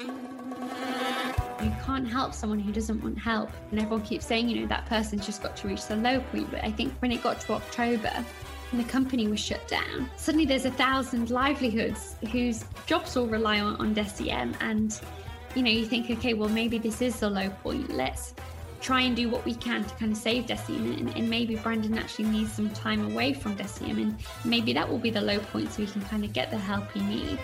You can't help someone who doesn't want help. And everyone keeps saying, you know, that person's just got to reach the low point. But I think when it got to October and the company was shut down, suddenly there's 1,000 livelihoods whose jobs all rely on DECIEM. And, you know, you think, okay, well, maybe this is the low point. Let's try and do what we can to kind of save DECIEM. And maybe Brandon actually needs some time away from DECIEM. And maybe that will be the low point so he can kind of get the help he needs.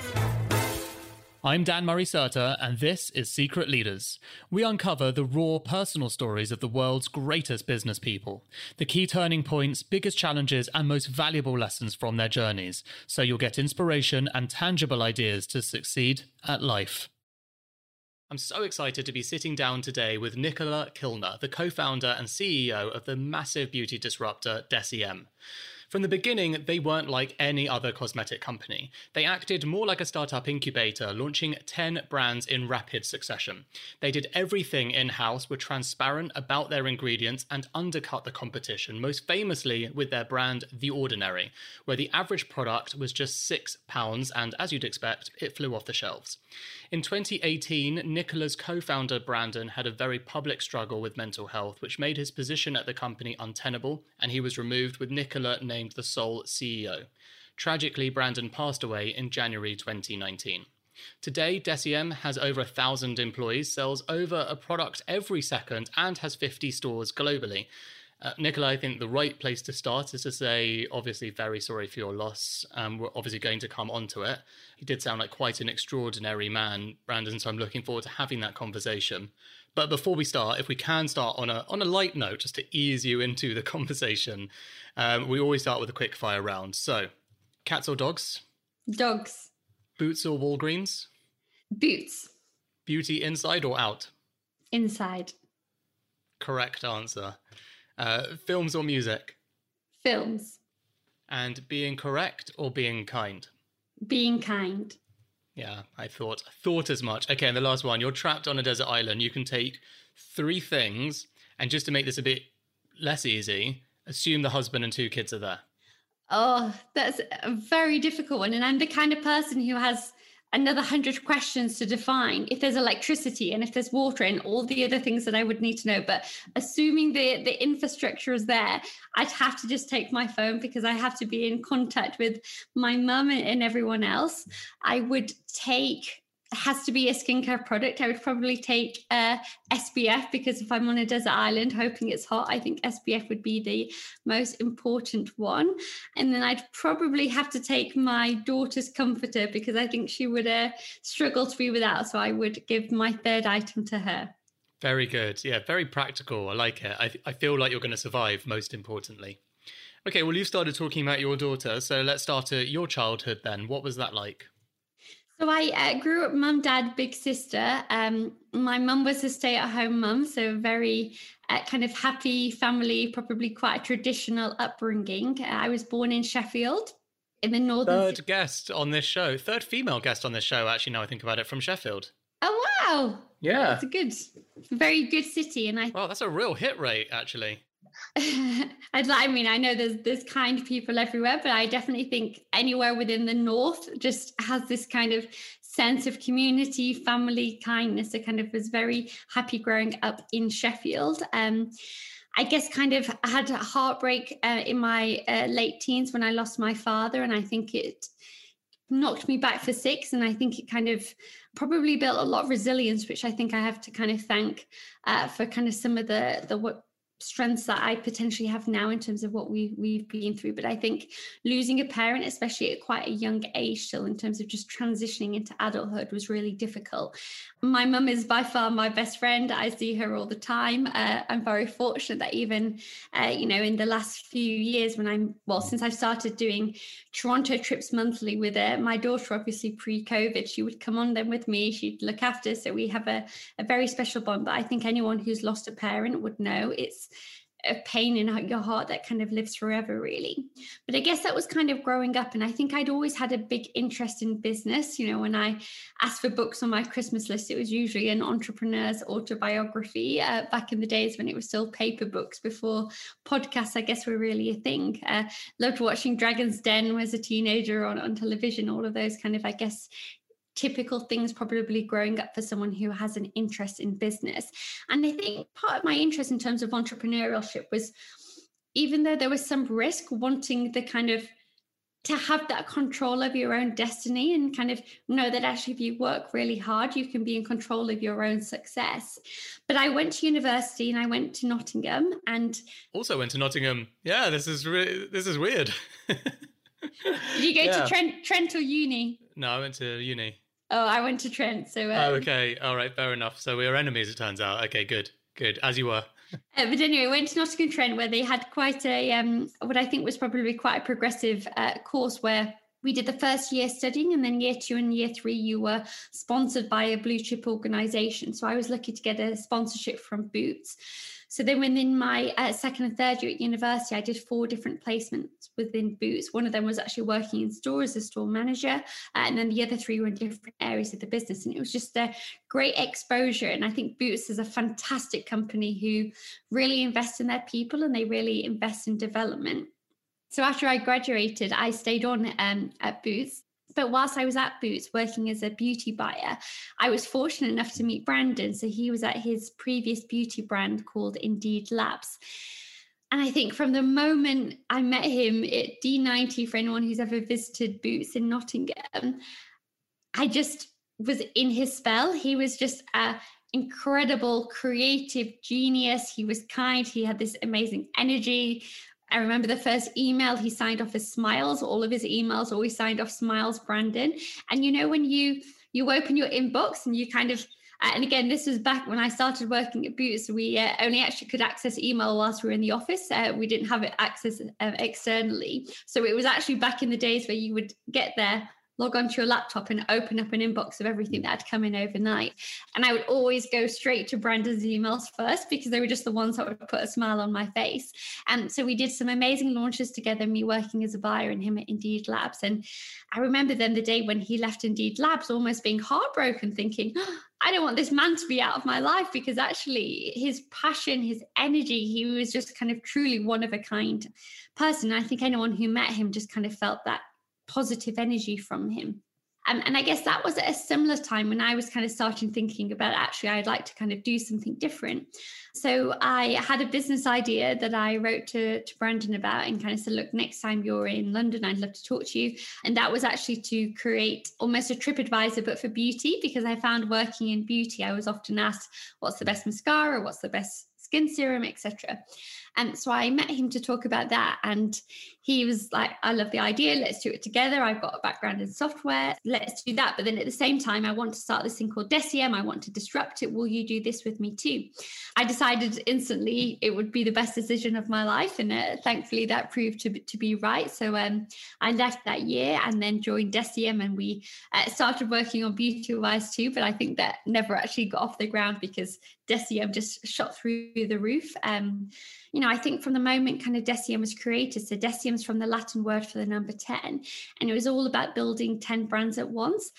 I'm Dan Murray-Serta, and this is Secret Leaders. We uncover the raw personal stories of the world's greatest business people, the key turning points, biggest challenges, and most valuable lessons from their journeys, so you'll get inspiration and tangible ideas to succeed at life. I'm so excited to be sitting down today with Nicola Kilner, the co-founder and CEO of the massive beauty disruptor DECIEM. From the beginning, they weren't like any other cosmetic company. They acted more like a startup incubator, launching 10 brands in rapid succession. They did everything in-house, were transparent about their ingredients, and undercut the competition, most famously with their brand, The Ordinary, where the average product was just £6, and as you'd expect, it flew off the shelves. In 2018, Nicola's co-founder, Brandon, had a very public struggle with mental health, which made his position at the company untenable, and he was removed, with Nicola named the sole CEO. Tragically, Brandon passed away in January 2019. Today, DECIEM has over 1,000 employees, sells over a product every second, and has 50 stores globally. Nicola, I think the right place to start is to say, obviously, very sorry for your loss. We're obviously going to come onto it. He did sound like quite an extraordinary man, Brandon, so I'm looking forward to having that conversation. But before we start, if we can start on a light note, just to ease you into the conversation, we always start with a quick fire round. So, cats or dogs? Dogs. Boots or Walgreens? Boots. Beauty inside or out? Inside. Correct answer. Films or music? Films. And being correct or being kind? Being kind. Yeah, I thought as much. Okay, and the last one, you're trapped on a desert island. You can take 3 things, and just to make this a bit less easy, assume the husband and 2 kids are there. Oh, that's a very difficult one. And I'm the kind of person who has another 100 questions to define if there's electricity and if there's water and all the other things that I would need to know. But assuming the infrastructure is there, I'd have to just take my phone because I have to be in contact with my mum and everyone else. I would take, it has to be a skincare product. I would probably take SPF because if I'm on a desert island hoping it's hot, I think SPF would be the most important one. And then I'd probably have to take my daughter's comforter because I think she would struggle to be without. So I would give my 3rd item to her. Very good. Yeah, very practical. I like it. I feel like you're going to survive, most importantly. Okay, well, you've started talking about your daughter. So let's start at your childhood then. What was that like? So I grew up mum, dad, big sister. My mum was a stay-at-home mum, so very kind of happy family, probably quite a traditional upbringing. I was born in Sheffield in the northern... Third female guest on this show, actually, now I think about it, from Sheffield. Oh, wow. Yeah. It's a good, very good city. And wow, that's a real hit rate, actually. I know there's kind people everywhere, but I definitely think anywhere within the north just has this kind of sense of community, family, kindness. I kind of was very happy growing up in Sheffield. I guess kind of had a heartbreak in my late teens when I lost my father, and I think it knocked me back for 6, and I think it kind of probably built a lot of resilience, which I think I have to kind of thank for kind of some of the what strengths that I potentially have now in terms of what we've been through. But I think losing a parent, especially at quite a young age still, in terms of just transitioning into adulthood, was really difficult. My mum is by far my best friend. I see her all the time. I'm very fortunate that even, in the last few years since I've started doing Toronto trips monthly with my daughter, obviously pre-COVID, she would come on them with me. She'd look after. So we have a very special bond. But I think anyone who's lost a parent would know it's a pain in your heart that kind of lives forever, really. But I guess that was kind of growing up, and I think I'd always had a big interest in business. You know, when I asked for books on my Christmas list, it was usually an entrepreneur's autobiography back in the days when it was still paper books before podcasts, I guess, were really a thing. Loved watching Dragon's Den as a teenager on television, all of those kind of, I guess, typical things probably growing up for someone who has an interest in business. And I think part of my interest in terms of entrepreneurship was, even though there was some risk, wanting the kind of to have that control of your own destiny and kind of know that actually if you work really hard, you can be in control of your own success. But I went to university and I went to Nottingham and... Also went to Nottingham. Yeah, this is weird. Did you go to Trent or uni? No, I went to uni. Oh, I went to Trent. So oh, okay. All right, fair enough. So we were enemies, it turns out. Okay, good. As you were. But anyway, I went to Nottingham Trent, where they had quite a, what I think was probably quite a progressive course, where we did the first year studying, and then year two and year three, you were sponsored by a blue chip organisation. So I was lucky to get a sponsorship from Boots. So then within my second and third year at university, I did 4 different placements within Boots. One of them was actually working in store as a store manager. And then the other 3 were in different areas of the business. And it was just a great exposure. And I think Boots is a fantastic company who really invest in their people and they really invest in development. So after I graduated, I stayed on at Boots. But whilst I was at Boots working as a beauty buyer, I was fortunate enough to meet Brandon. So he was at his previous beauty brand called Indeed Labs. And I think from the moment I met him at D90, for anyone who's ever visited Boots in Nottingham, I just was in his spell. He was just an incredible creative genius. He was kind. He had this amazing energy. I remember the first email he signed off as Smiles. All of his emails always signed off Smiles Brandon. And you know, when you open your inbox and you kind of, and again, this was back when I started working at Boots, we only actually could access email whilst we were in the office. We didn't have it access externally. So it was actually back in the days where you would get there, log onto your laptop and open up an inbox of everything that had come in overnight. And I would always go straight to Brandon's emails first because they were just the ones that would put a smile on my face. And so we did some amazing launches together, me working as a buyer and him at Indeed Labs. And I remember then the day when he left Indeed Labs almost being heartbroken, thinking, oh, I don't want this man to be out of my life, because actually his passion, his energy, he was just kind of truly one of a kind person. I think anyone who met him just kind of felt that positive energy from him. And I guess that was at a similar time when I was kind of starting thinking about, actually, I'd like to kind of do something different. So I had a business idea that I wrote to Brandon about and kind of said, look, next time you're in London, I'd love to talk to you. And that was actually to create almost a TripAdvisor, but for beauty, because I found working in beauty, I was often asked, what's the best mascara? What's the best skin serum, etc. And so I met him to talk about that. And he was like, I love the idea. Let's do it together. I've got a background in software. Let's do that. But then at the same time, I want to start this thing called DECIEM. I want to disrupt it. Will you do this with me too? I decided instantly it would be the best decision of my life. And thankfully that proved to be right. So I left that year and then joined DECIEM, and we started working on Beautywise too. But I think that never actually got off the ground because DECIEM just shot through the roof. You know, I think from the moment kind of DECIEM was created, so DECIEM is from the Latin word for the number 10, and it was all about building 10 brands at once.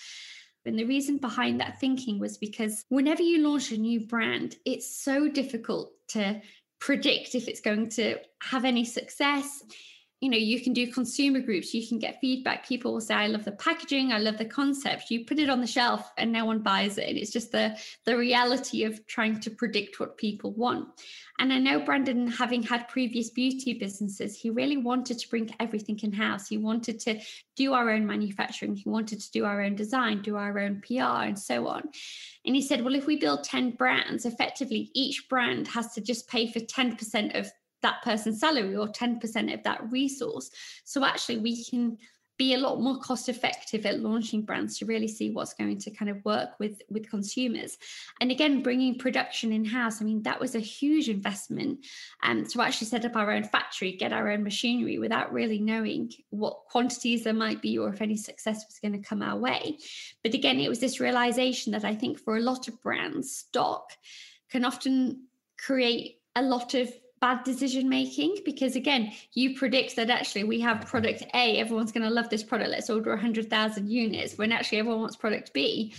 And the reason behind that thinking was because whenever you launch a new brand, it's so difficult to predict if it's going to have any success. You know, you can do consumer groups, you can get feedback. People will say, I love the packaging, I love the concept. You put it on the shelf and no one buys it. And it's just the reality of trying to predict what people want. And I know Brandon, having had previous beauty businesses, he really wanted to bring everything in-house. He wanted to do our own manufacturing. He wanted to do our own design, do our own PR and so on. And he said, well, if we build 10 brands, effectively each brand has to just pay for 10% of that person's salary or 10% of that resource. So actually we can be a lot more cost effective at launching brands to really see what's going to kind of work with consumers. And again, bringing production in-house, I mean, that was a huge investment to actually set up our own factory, get our own machinery without really knowing what quantities there might be or if any success was going to come our way. But again, it was this realization that I think for a lot of brands, stock can often create a lot of bad decision making, because again, you predict that actually we have product A, everyone's going to love this product, let's order 100,000 units, when actually everyone wants product B.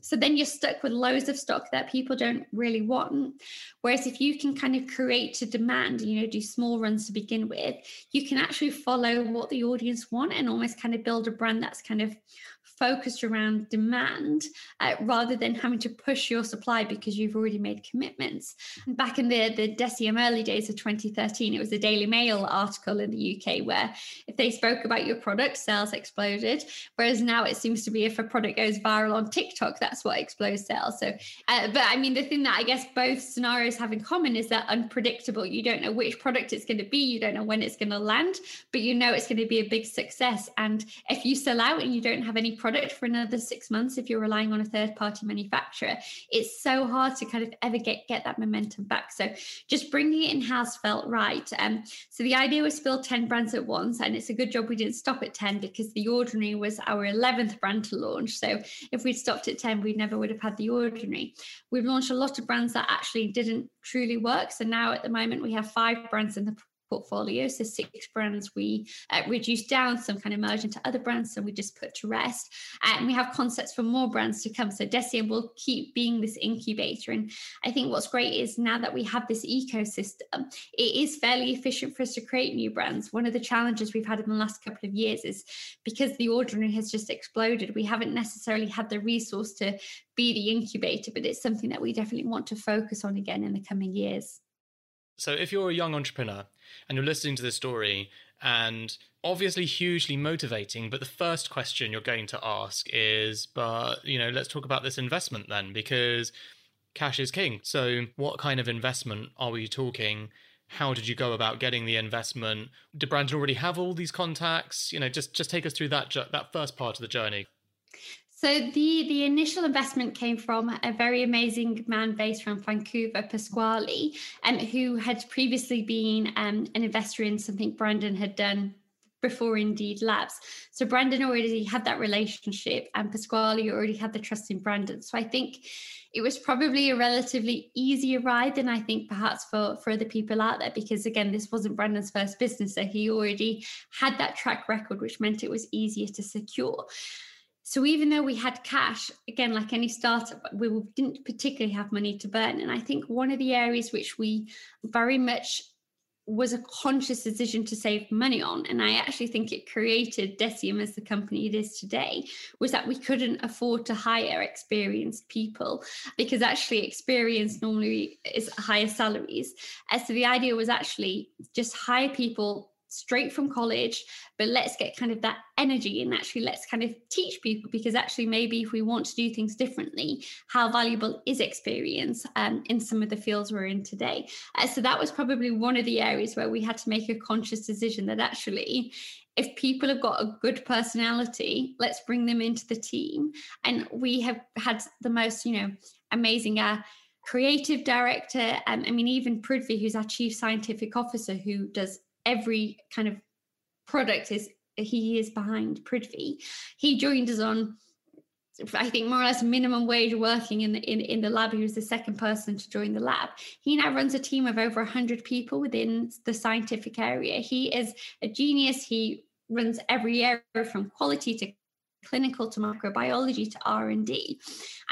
So then you're stuck with loads of stock that people don't really want. Whereas if you can kind of create to demand, you know, do small runs to begin with, you can actually follow what the audience want and almost kind of build a brand that's kind of focused around demand rather than having to push your supply because you've already made commitments. And back in the DECIEM early days of 2013, it was a Daily Mail article in the UK where if they spoke about your product, sales exploded. Whereas now it seems to be if a product goes viral on TikTok, that's what explodes sales. So, but I mean, the thing that I guess both scenarios have in common is that unpredictable. You don't know which product it's going to be. You don't know when it's going to land, but you know it's going to be a big success. And if you sell out and you don't have any product for another 6 months, if you're relying on a third party manufacturer, it's so hard to kind of ever get that momentum back. So just bringing it in-house felt right. So the idea was build 10 brands at once. And it's a good job we didn't stop at 10 because The Ordinary was our 11th brand to launch. So if we'd stopped at 10, we never would have had The Ordinary. We've launched a lot of brands that actually didn't truly work. So now at the moment, we have 5 brands in the portfolio. So 6 brands we reduced down, some kind of merged into other brands, some we just put to rest. And we have concepts for more brands to come. So DECIEM will keep being this incubator. And I think what's great is now that we have this ecosystem, it is fairly efficient for us to create new brands. One of the challenges we've had in the last couple of years is because The Ordinary has just exploded, we haven't necessarily had the resource to be the incubator, but it's something that we definitely want to focus on again in the coming years. So if you're a young entrepreneur and you're listening to this story, and obviously hugely motivating, but the first question you're going to ask is, but, you know, let's talk about this investment then, because cash is king. So what kind of investment are we talking? How did you go about getting the investment? Did Brandon already have all these contacts? You know, just take us through that first part of the journey. So the initial investment came from a very amazing man based from Vancouver, Pasquale, who had previously been an investor in something Brandon had done before Indeed Labs. So Brandon already had that relationship and Pasquale already had the trust in Brandon. So I think it was probably a relatively easier ride than I think perhaps for other people out there, because again, this wasn't Brandon's first business. So he already had that track record, which meant it was easier to secure. So even though we had cash, again, like any startup, we didn't particularly have money to burn. And I think one of the areas which we very much was a conscious decision to save money on, and I actually think it created DECIEM as the company it is today, was that we couldn't afford to hire experienced people because actually experience normally is higher salaries. And so the idea was actually just hire people straight from college, but let's get kind of that energy and actually let's kind of teach people, because actually maybe if we want to do things differently, how valuable is experience in some of the fields we're in today. So that was probably one of the areas where we had to make a conscious decision that actually if people have got a good personality, let's bring them into the team. And we have had the most, you know, amazing creative director. I mean, even Prudvi, who's our chief scientific officer, who does every kind of product he is behind Prudvi. He joined us on, I think, more or less minimum wage working in the lab. He was the second person to join the lab. He now runs a team of over 100 people within the scientific area. He is a genius. He runs every area from quality to clinical to microbiology to R&D.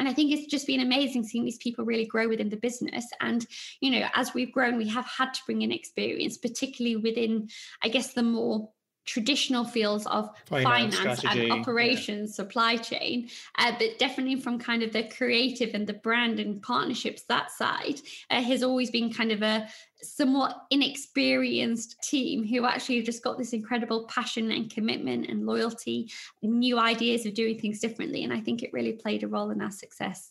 And I think it's just been amazing seeing these people really grow within the business. And, you know, as we've grown, we have had to bring in experience, particularly within, I guess, the more traditional fields of finance strategy, and operations, supply chain, but definitely from kind of the creative and the brand and partnerships, that side has always been kind of a somewhat inexperienced team who actually just got this incredible passion and commitment and loyalty, new ideas of doing things differently. And I think it really played a role in our success.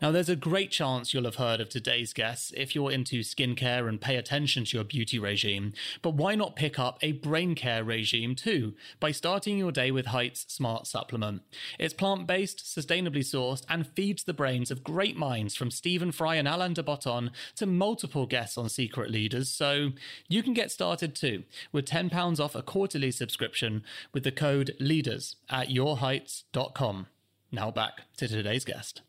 Now, there's a great chance you'll have heard of today's guest if you're into skincare and pay attention to your beauty regime. But why not pick up a brain care regime too by starting your day with Heights Smart Supplement? It's plant-based, sustainably sourced, and feeds the brains of great minds from Stephen Fry and Alain de Botton to multiple guests on Secret Leaders. So you can get started too with £10 off a quarterly subscription with the code LEADERS at yourheights.com. Now back to today's guest.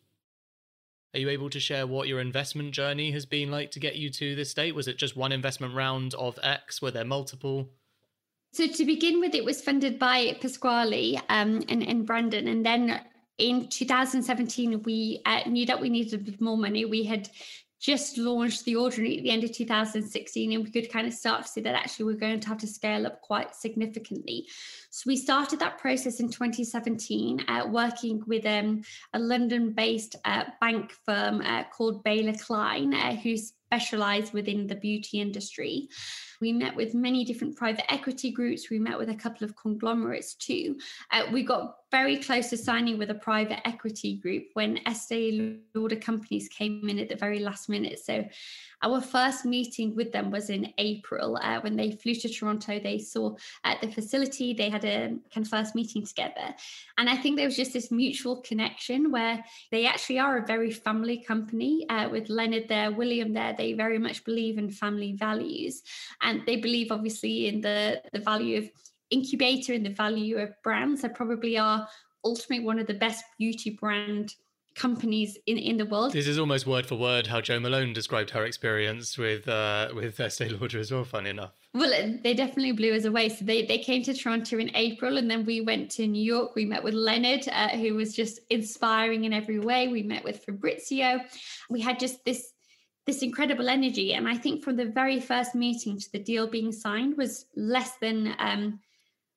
Are you able to share what your investment journey has been like to get you to this state? Was it just one investment round of X? Were there multiple? So to begin with, it was funded by Pasquale and Brandon. And then in 2017, we knew that we needed a bit more money. We had just launched The Ordinary at the end of 2016, and we could kind of start to see that actually we're going to have to scale up quite significantly. So we started that process in 2017, working with a London-based bank firm called Baylor Klein, who specialise within the beauty industry. We met with many different private equity groups. We met with a couple of conglomerates too. We got very close to signing with a private equity group when Estée Lauder companies came in at the very last minute. So our first meeting with them was in April. When they flew to Toronto, they saw at the facility, they had a kind of first meeting together. And I think there was just this mutual connection where they actually are a very family company with Leonard there, William there. They very much believe in family values. And they believe, obviously, in the value of incubator and the value of brands. They probably are ultimately one of the best beauty brand companies in the world. This is almost word for word how Jo Malone described her experience with Estée Lauder as well, funny enough. Well, they definitely blew us away. So they came to Toronto in April, and then we went to New York. We met with Leonard, who was just inspiring in every way. We met with Fabrizio. We had just this incredible energy. And I think from the very first meeting to the deal being signed was less than,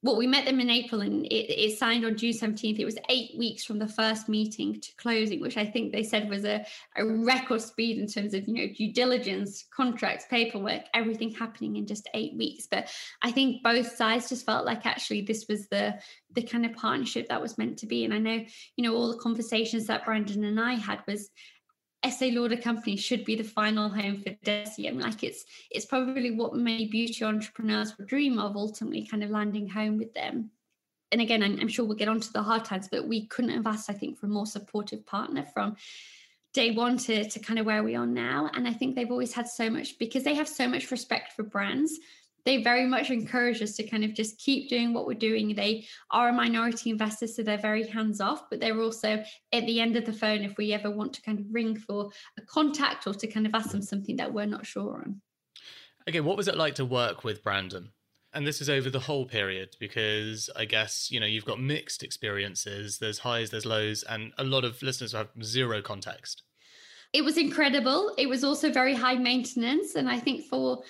we met them in April and it signed on June 17th. It was 8 weeks from the first meeting to closing, which I think they said was a record speed in terms of, due diligence, contracts, paperwork, everything happening in just 8 weeks. But I think both sides just felt like actually this was the kind of partnership that was meant to be. And I know, all the conversations that Brandon and I had was, Estée Lauder company should be the final home for DECIEM. Like it's probably what many beauty entrepreneurs would dream of, ultimately kind of landing home with them. And again, I'm sure we'll get onto the hard times, but we couldn't have asked, I think, for a more supportive partner from day one to kind of where we are now. And I think they've always had so much, because they have so much respect for brands. They very much encourage us to kind of just keep doing what we're doing. They are a minority investor, so they're very hands-off, but they're also at the end of the phone if we ever want to kind of ring for a contact or to kind of ask them something that we're not sure on. Okay, what was it like to work with Brandon? And this is over the whole period, because I guess, you've got mixed experiences. There's highs, there's lows, and a lot of listeners have zero context. It was incredible. It was also very high maintenance. And I think for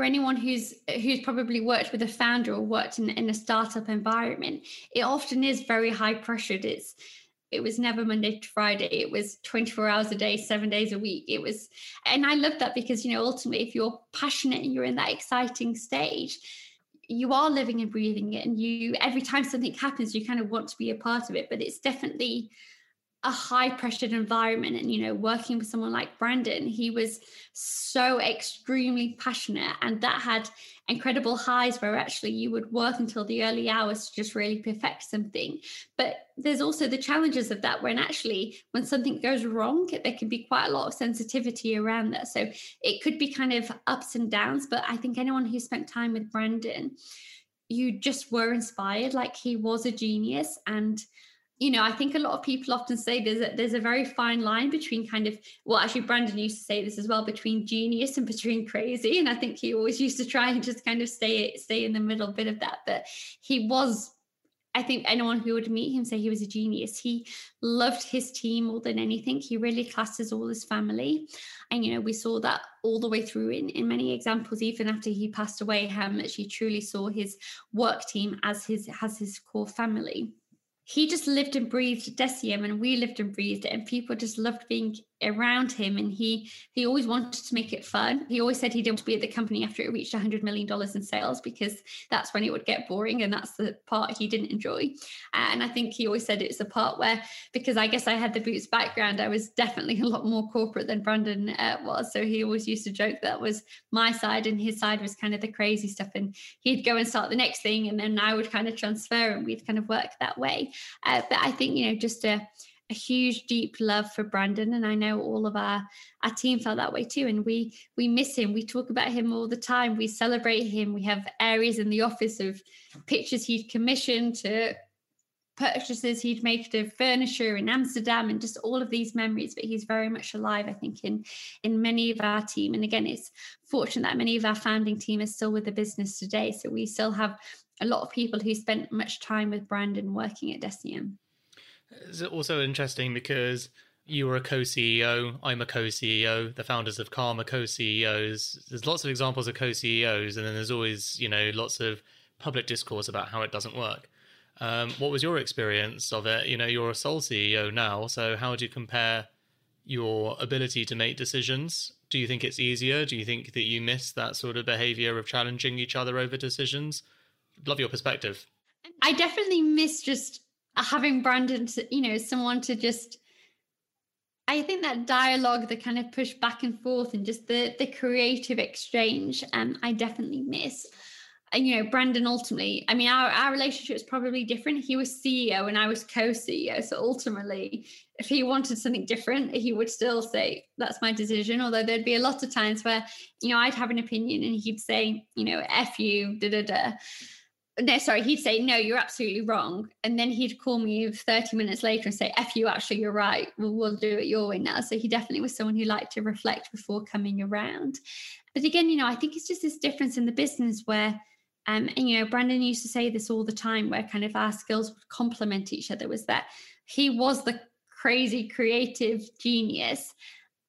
anyone who's probably worked with a founder or worked in a startup environment, it often is very high pressured. It was never Monday to Friday. It was 24 hours a day, 7 days a week. And I love that because, ultimately, if you're passionate and you're in that exciting stage, you are living and breathing it, and you, every time something happens, you kind of want to be a part of it. But it's definitely a high pressured environment. And, you know, working with someone like Brandon, he was so extremely passionate, and that had incredible highs where actually you would work until the early hours to just really perfect something. But there's also the challenges of that, when actually when something goes wrong, there can be quite a lot of sensitivity around that. So it could be kind of ups and downs, but I think anyone who spent time with Brandon, you just were inspired. Like, he was a genius. And you know, I think a lot of people often say there's a very fine line between kind of, well, actually Brandon used to say this as well, between genius and between crazy. And I think he always used to try and just kind of stay in the middle bit of that. But he was, I think anyone who would meet him say he was a genius. He loved his team more than anything. He really classes all his family. And, you know, we saw that all the way through in many examples, even after he passed away, how much he truly saw his work team as his core family. He just lived and breathed DECIEM, and we lived and breathed it, and people just loved being around him. And he always wanted to make it fun. He always said he didn't want to be at the company after it reached $100 million in sales, because that's when it would get boring, and that's the part he didn't enjoy. And I think he always said it's the part where, because I guess I had the Boots background, I was definitely a lot more corporate than Brandon was. So he always used to joke that was my side, and his side was kind of the crazy stuff. And he'd go and start the next thing, and then I would kind of transfer, and we'd kind of work that way. But I think, you know, just a huge, deep love for Brandon. And I know all of our team felt that way too. And we miss him. We talk about him all the time. We celebrate him. We have areas in the office of pictures he'd commissioned to purchases he'd made of furniture in Amsterdam, and just all of these memories. But he's very much alive, I think, in many of our team. And again, it's fortunate that many of our founding team are still with the business today. So we still have a lot of people who spent much time with Brandon working at DECIEM. It's also interesting because you were a co-CEO, I'm a co-CEO, the founders of CAMH are co-CEOs. There's lots of examples of co-CEOs, and then there's always, you know, lots of public discourse about how it doesn't work. What was your experience of it? You know, you're a sole CEO now, so how do you compare your ability to make decisions? Do you think it's easier? Do you think that you miss that sort of behaviour of challenging each other over decisions? Love your perspective. I definitely miss just having Brandon, you know, someone to just, I think that dialogue, the kind of push back and forth, and just the creative exchange, I definitely miss. And, you know, Brandon ultimately, I mean, our relationship is probably different. He was CEO and I was co-CEO. So ultimately, if he wanted something different, he would still say, that's my decision. Although there'd be a lot of times where, you know, I'd have an opinion and he'd say, you know, F you, da-da-da. No, sorry, he'd say, no, you're absolutely wrong. And then he'd call me 30 minutes later and say, F you, actually, you're right. We'll do it your way now. So he definitely was someone who liked to reflect before coming around. But again, you know, I think it's just this difference in the business where, and, you know, Brandon used to say this all the time, where kind of our skills would complement each other, was that he was the crazy creative genius.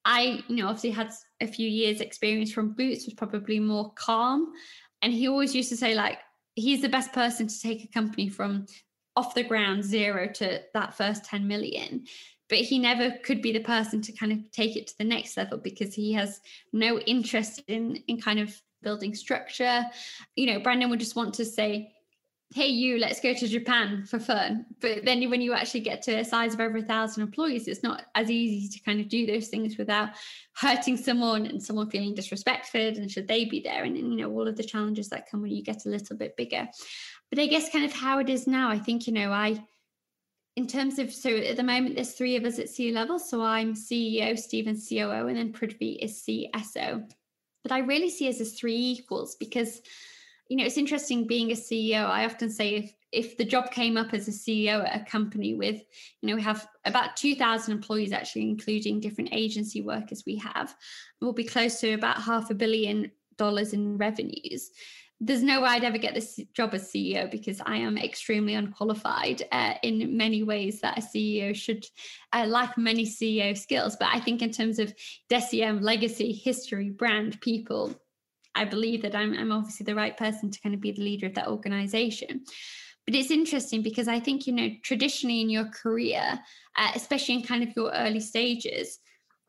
I, you know, obviously had a few years experience from Boots, was probably more calm. And he always used to say, like, he's the best person to take a company from off the ground, zero to that first 10 million. But he never could be the person to kind of take it to the next level, because he has no interest in kind of building structure. You know, Brandon would just want to say, hey, you, let's go to Japan for fun. But then when you actually get to a size of over 1,000 employees, it's not as easy to kind of do those things without hurting someone and someone feeling disrespected, and should they be there? And, you know, all of the challenges that come when you get a little bit bigger. But I guess kind of how it is now, I think, you know, in terms of, so at the moment, there's three of us at C-level. So I'm CEO, Stephen COO, and then Prudvi is CSO. But I really see us as three equals, because, you know, it's interesting being a CEO. I often say if the job came up as a CEO at a company with, you know, we have about 2,000 employees, actually, including different agency workers we have, we'll be close to about $500 million in revenues. There's no way I'd ever get this job as CEO, because I am extremely unqualified in many ways that a CEO should, like many CEO skills. But I think in terms of DECIEM, legacy, history, brand, people, I believe that I'm obviously the right person to kind of be the leader of that organization. But it's interesting because I think, you know, traditionally in your career, especially in kind of your early stages,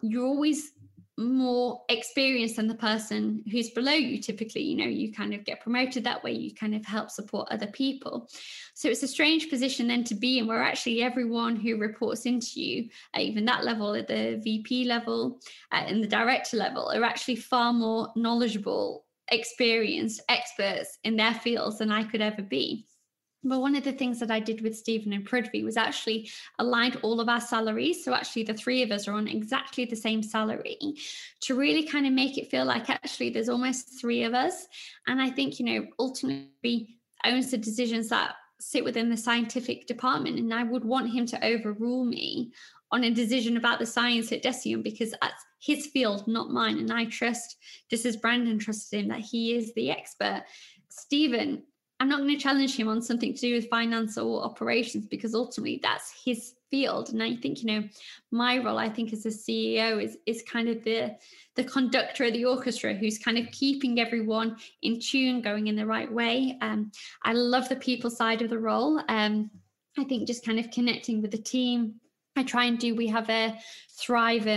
you're always more experience than the person who's below you. Typically, you know, you kind of get promoted that way, you kind of help support other people. So it's a strange position then to be in, where actually everyone who reports into you, even that level, at the VP level and the director level, are actually far more knowledgeable, experienced experts in their fields than I could ever be. But one of the things that I did with Stephen and Prudvi was actually aligned all of our salaries. So actually the three of us are on exactly the same salary, to really kind of make it feel like actually there's almost three of us. And I think, you know, ultimately owns the decisions that sit within the scientific department. And I would want him to overrule me on a decision about the science at DECIEM, because that's his field, not mine. And I trust, just as Brandon trusted him, that he is the expert. Stephen, I'm not going to challenge him on something to do with finance or operations, because ultimately that's his field. And I think, you know, my role, I think, as a CEO is kind of the conductor of the orchestra, who's kind of keeping everyone in tune, going in the right way. I love the people side of the role. I think just kind of connecting with the team. I try and do, we have a Thrive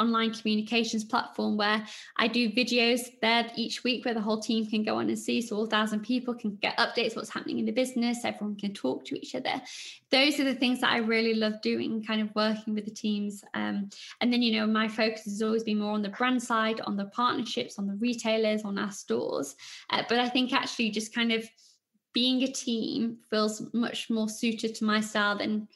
online communications platform where I do videos there each week where the whole team can go on and see. So all 1,000 people can get updates, what's happening in the business, everyone can talk to each other. Those are the things that I really love doing, kind of working with the teams. And then, you know, my focus has always been more on the brand side, on the partnerships, on the retailers, on our stores. But I think actually just kind of being a team feels much more suited to my style than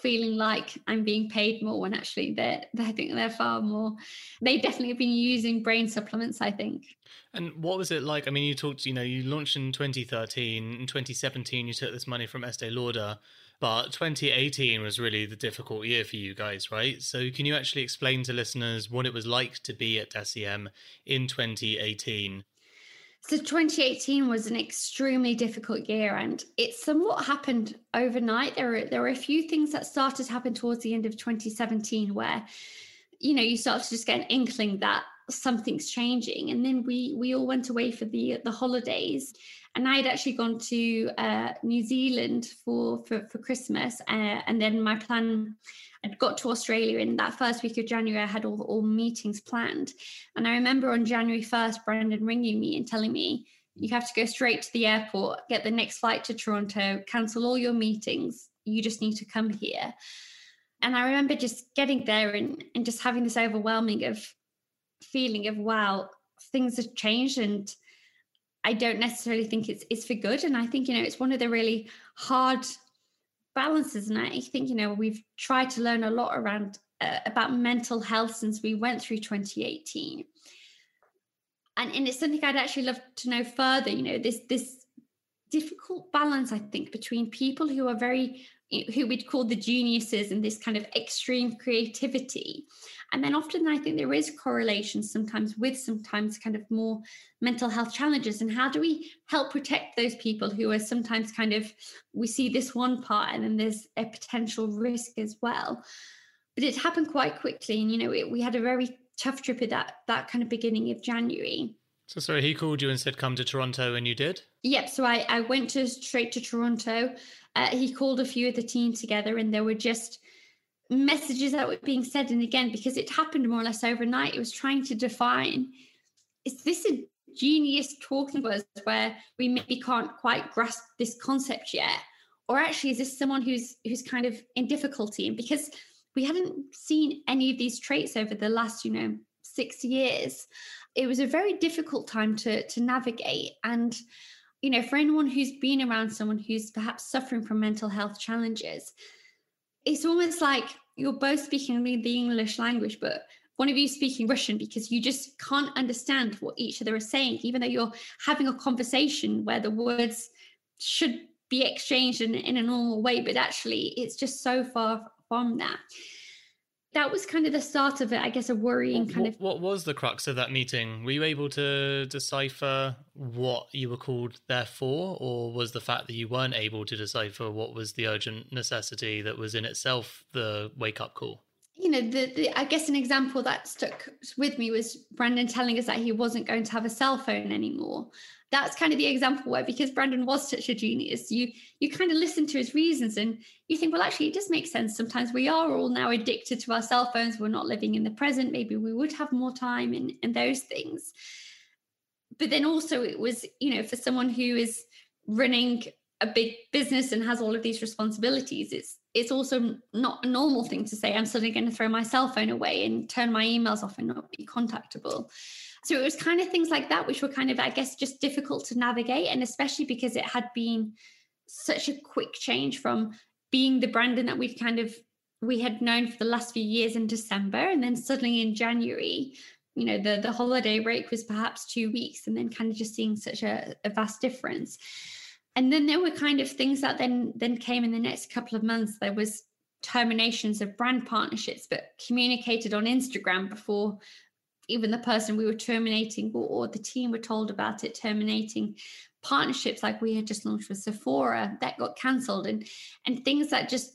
feeling like I'm being paid more, when actually I think they're far more. They definitely have been using brain supplements, I think. And what was it like? I mean, you talked, you know, you launched in 2013, in 2017 you took this money from Estée Lauder, but 2018 was really the difficult year for you guys, right? So can you actually explain to listeners what it was like to be at DECIEM in 2018? So 2018 was an extremely difficult year, and it somewhat happened overnight. There were a few things that started to happen towards the end of 2017 where, you know, you start to just get an inkling that something's changing. And then we all went away for the holidays. And I had actually gone to New Zealand for Christmas. And then my plan, I'd got to Australia in that first week of January. I had all meetings planned. And I remember on January 1st, Brandon ringing me and telling me, you have to go straight to the airport, get the next flight to Toronto, cancel all your meetings. You just need to come here. And I remember just getting there and just having this overwhelming feeling of, wow, things have changed, and I don't necessarily think it's for good. And I think, you know, it's one of the really hard balances. And I think, you know, we've tried to learn a lot around about mental health since we went through 2018. And it's something I'd actually love to know further, you know, this difficult balance, I think, between people who are who we'd call the geniuses and this kind of extreme creativity. And then often I think there is correlations sometimes kind of more mental health challenges. And how do we help protect those people who are sometimes kind of, we see this one part and then there's a potential risk as well. But it happened quite quickly. And, you know, we had a very tough trip at that kind of beginning of January. So sorry, he called you and said, come to Toronto, and you did? Yep. So I went straight to Toronto. He called a few of the team together, and there were just messages that were being said. And again, because it happened more or less overnight, it was trying to define, is this a genius talking to us where we maybe can't quite grasp this concept yet? Or actually, is this someone who's kind of in difficulty? And because we hadn't seen any of these traits over the last, you know, 6 years, it was a very difficult time to navigate. And, you know, for anyone who's been around someone who's perhaps suffering from mental health challenges, it's almost like you're both speaking the English language, but one of you speaking Russian, because you just can't understand what each other is saying, even though you're having a conversation where the words should be exchanged in a normal way. But actually, it's just so far from that. That was kind of the start of it, I guess, a worrying kind of... What was the crux of that meeting? Were you able to decipher what you were called there for, or was the fact that you weren't able to decipher what was the urgent necessity that was in itself the wake-up call? you know, I guess an example that stuck with me was Brandon telling us that he wasn't going to have a cell phone anymore. That's kind of the example where, because Brandon was such a genius, you kind of listen to his reasons and you think, well, actually, it does make sense. Sometimes we are all now addicted to our cell phones. We're not living in the present. Maybe we would have more time and those things. But then also it was, you know, for someone who is running a big business and has all of these responsibilities, it's also not a normal thing to say, I'm suddenly going to throw my cell phone away and turn my emails off and not be contactable. So it was kind of things like that, which were kind of, I guess, just difficult to navigate. And especially because it had been such a quick change from being the Brandon that we had known for the last few years in December. And then suddenly in January, you know, the holiday break was perhaps 2 weeks, and then kind of just seeing such a vast difference. And then there were kind of things that then came in the next couple of months. There was terminations of brand partnerships, but communicated on Instagram before even the person we were terminating or the team were told about it, terminating partnerships like we had just launched with Sephora that got cancelled, and things that just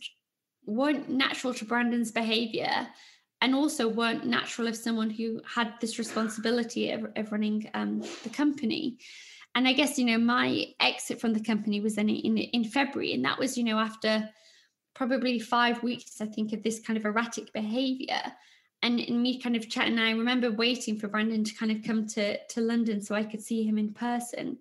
weren't natural to Brandon's behaviour, and also weren't natural of someone who had this responsibility of running the company. And I guess, you know, my exit from the company was then in February. And that was, you know, after probably 5 weeks, I think, of this kind of erratic behavior and me kind of chatting. I remember waiting for Brandon to kind of come to London so I could see him in person,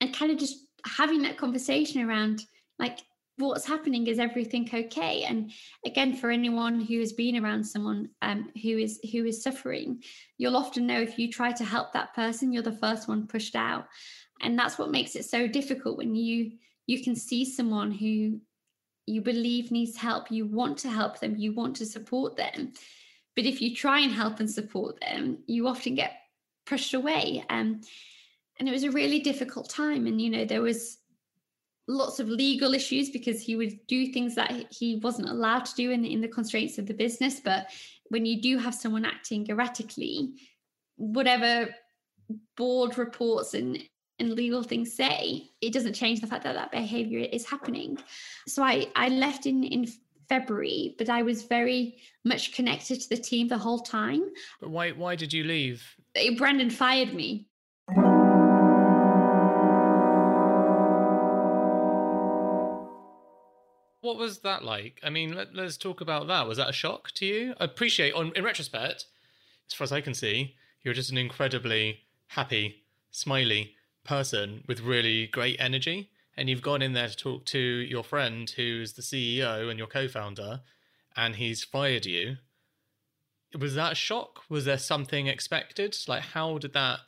and kind of just having that conversation around, like, what's happening? Is everything okay? And again, for anyone who has been around someone who is suffering, you'll often know if you try to help that person, you're the first one pushed out. And that's what makes it so difficult when you can see someone who you believe needs help, you want to help them, you want to support them. But if you try and help and support them, you often get pushed away. And it was a really difficult time. And, you know, there was lots of legal issues because he would do things that he wasn't allowed to do in the constraints of the business. But when you do have someone acting erratically, whatever board reports and legal things say, it doesn't change the fact that behavior is happening. So I left in February, but I was very much connected to the team the whole time. But why did you leave? Brandon fired me. What was that like? I mean, let's talk about that. Was that a shock to you? I appreciate, in retrospect, as far as I can see, you're just an incredibly happy, smiley person with really great energy, and you've gone in there to talk to your friend who's the CEO and your co-founder, and he's fired you. Was that a shock? Was there something expected? Like, how did that,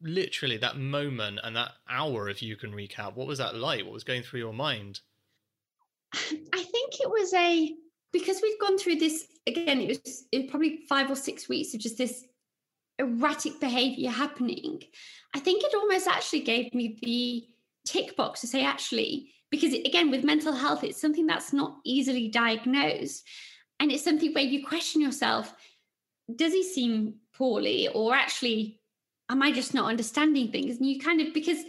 literally that moment and that hour, if you can recap, what was that like? What was going through your mind? I think it was because we'd gone through this, again, it was probably 5 or 6 weeks of just this erratic behaviour happening. I think it almost actually gave me the tick box to say, actually, because again, with mental health, it's something that's not easily diagnosed. And it's something where you question yourself, does he seem poorly? Or actually, am I just not understanding things? And you kind of, because,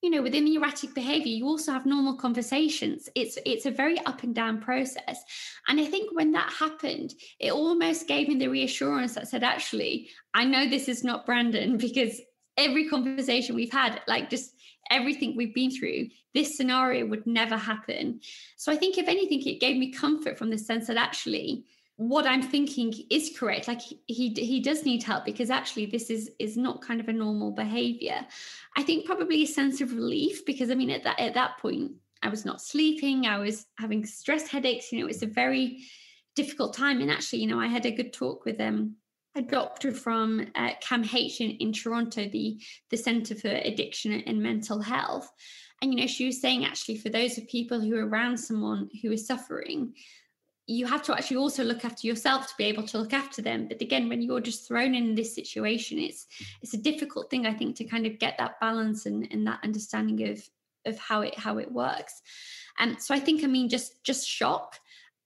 you know, within the erratic behavior, you also have normal conversations. It's a very up and down process. And I think when that happened, it almost gave me the reassurance that said, actually, I know this is not Brandon, because every conversation we've had, like just everything we've been through, this scenario would never happen. So I think if anything, it gave me comfort from the sense that actually what I'm thinking is correct. Like he does need help, because actually this is not kind of a normal behavior. I think probably a sense of relief, because I mean, at that point I was not sleeping. I was having stress headaches. You know, it's a very difficult time. And actually, you know, I had a good talk with a doctor from CAMH in Toronto, the Center for Addiction and Mental Health. And, you know, she was saying actually for those of people who are around someone who is suffering, you have to actually also look after yourself to be able to look after them. But again, when you're just thrown in this situation, it's a difficult thing, I think, to kind of get that balance and that understanding of how it works. And so I think, I mean, just shock,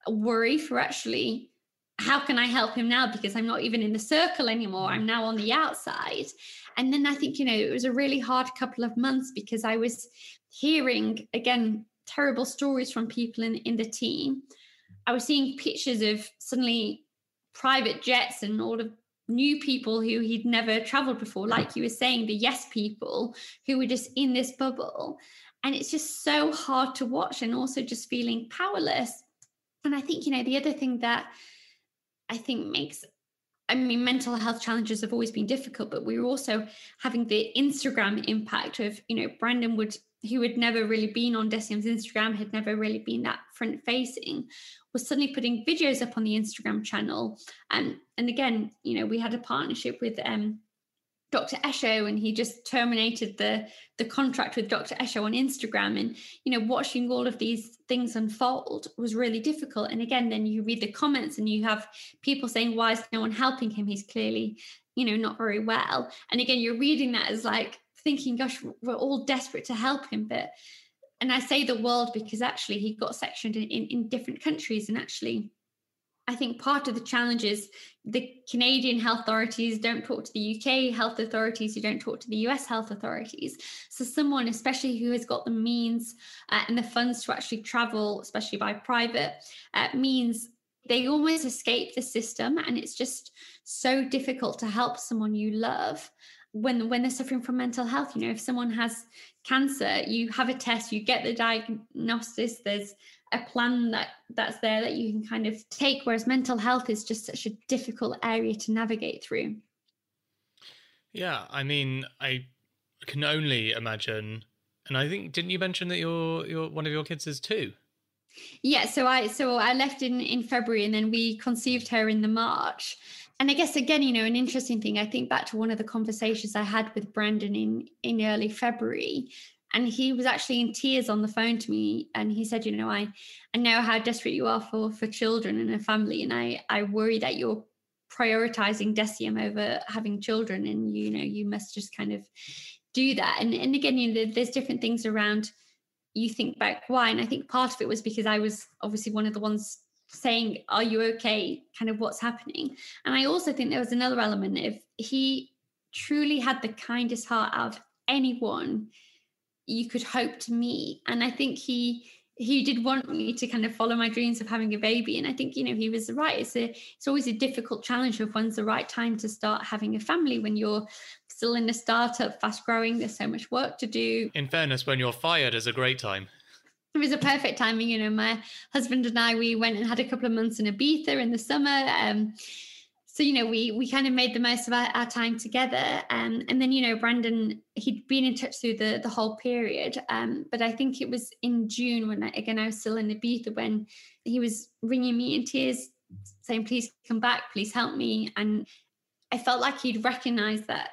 worry for actually, how can I help him now? Because I'm not even in the circle anymore. I'm now on the outside. And then I think, you know, it was a really hard couple of months because I was hearing, again, terrible stories from people in the team. I was seeing pictures of suddenly private jets and all of new people who he'd never traveled before, like you were saying, the yes people who were just in this bubble. And it's just so hard to watch, and also just feeling powerless. And I think, you know, the other thing that I think makes, I mean, mental health challenges have always been difficult, but we were also having the Instagram impact of, you know, Brandon would, who had never really been on DECIEM's Instagram, had never really been that front facing, was suddenly putting videos up on the Instagram channel. And again, you know, we had a partnership with Dr. Esho, and he just terminated the contract with Dr. Esho on Instagram. And, you know, watching all of these things unfold was really difficult. And again, then you read the comments and you have people saying, why is no one helping him? He's clearly, you know, not very well. And again, you're reading that as like thinking, gosh, we're all desperate to help him. But, and I say the world because actually he got sectioned in different countries. And actually, I think part of the challenge is the Canadian health authorities don't talk to the UK health authorities, who don't talk to the US health authorities. So someone, especially who has got the means and the funds to actually travel, especially by private means, they almost escape the system. And it's just so difficult to help someone you love when they're suffering from mental health. You know, if someone has cancer, you have a test, you get the diagnosis, there's a plan that's there that you can kind of take, whereas mental health is just such a difficult area to navigate through. Yeah, I mean, I can only imagine. And I think, didn't you mention that your one of your kids is two? Yeah, so I left in February, and then we conceived her in the March. And I guess, again, you know, an interesting thing, I think back to one of the conversations I had with Brandon in early February, and he was actually in tears on the phone to me. And he said, you know, I know how desperate you are for children and a family. And I worry that you're prioritizing DECIEM over having children. And, you know, you must just kind of do that. And again, you know, there's different things around, you think back why. And I think part of it was because I was obviously one of the ones saying, are you okay? Kind of what's happening. And I also think there was another element of, he truly had the kindest heart out of anyone you could hope to meet. And I think he did want me to kind of follow my dreams of having a baby. And I think, you know, he was right. It's always a difficult challenge of when's the right time to start having a family when you're still in a startup, fast growing, there's so much work to do. In fairness, when you're fired is a great time. It was a perfect timing. You know, my husband and I, we went and had a couple of months in Ibiza in the summer. So, you know, we kind of made the most of our time together. And then, you know, Brandon, he'd been in touch through the whole period. But I think it was in June when, I was still in Ibiza, when he was ringing me in tears saying, please come back, please help me. And I felt like he'd recognised that.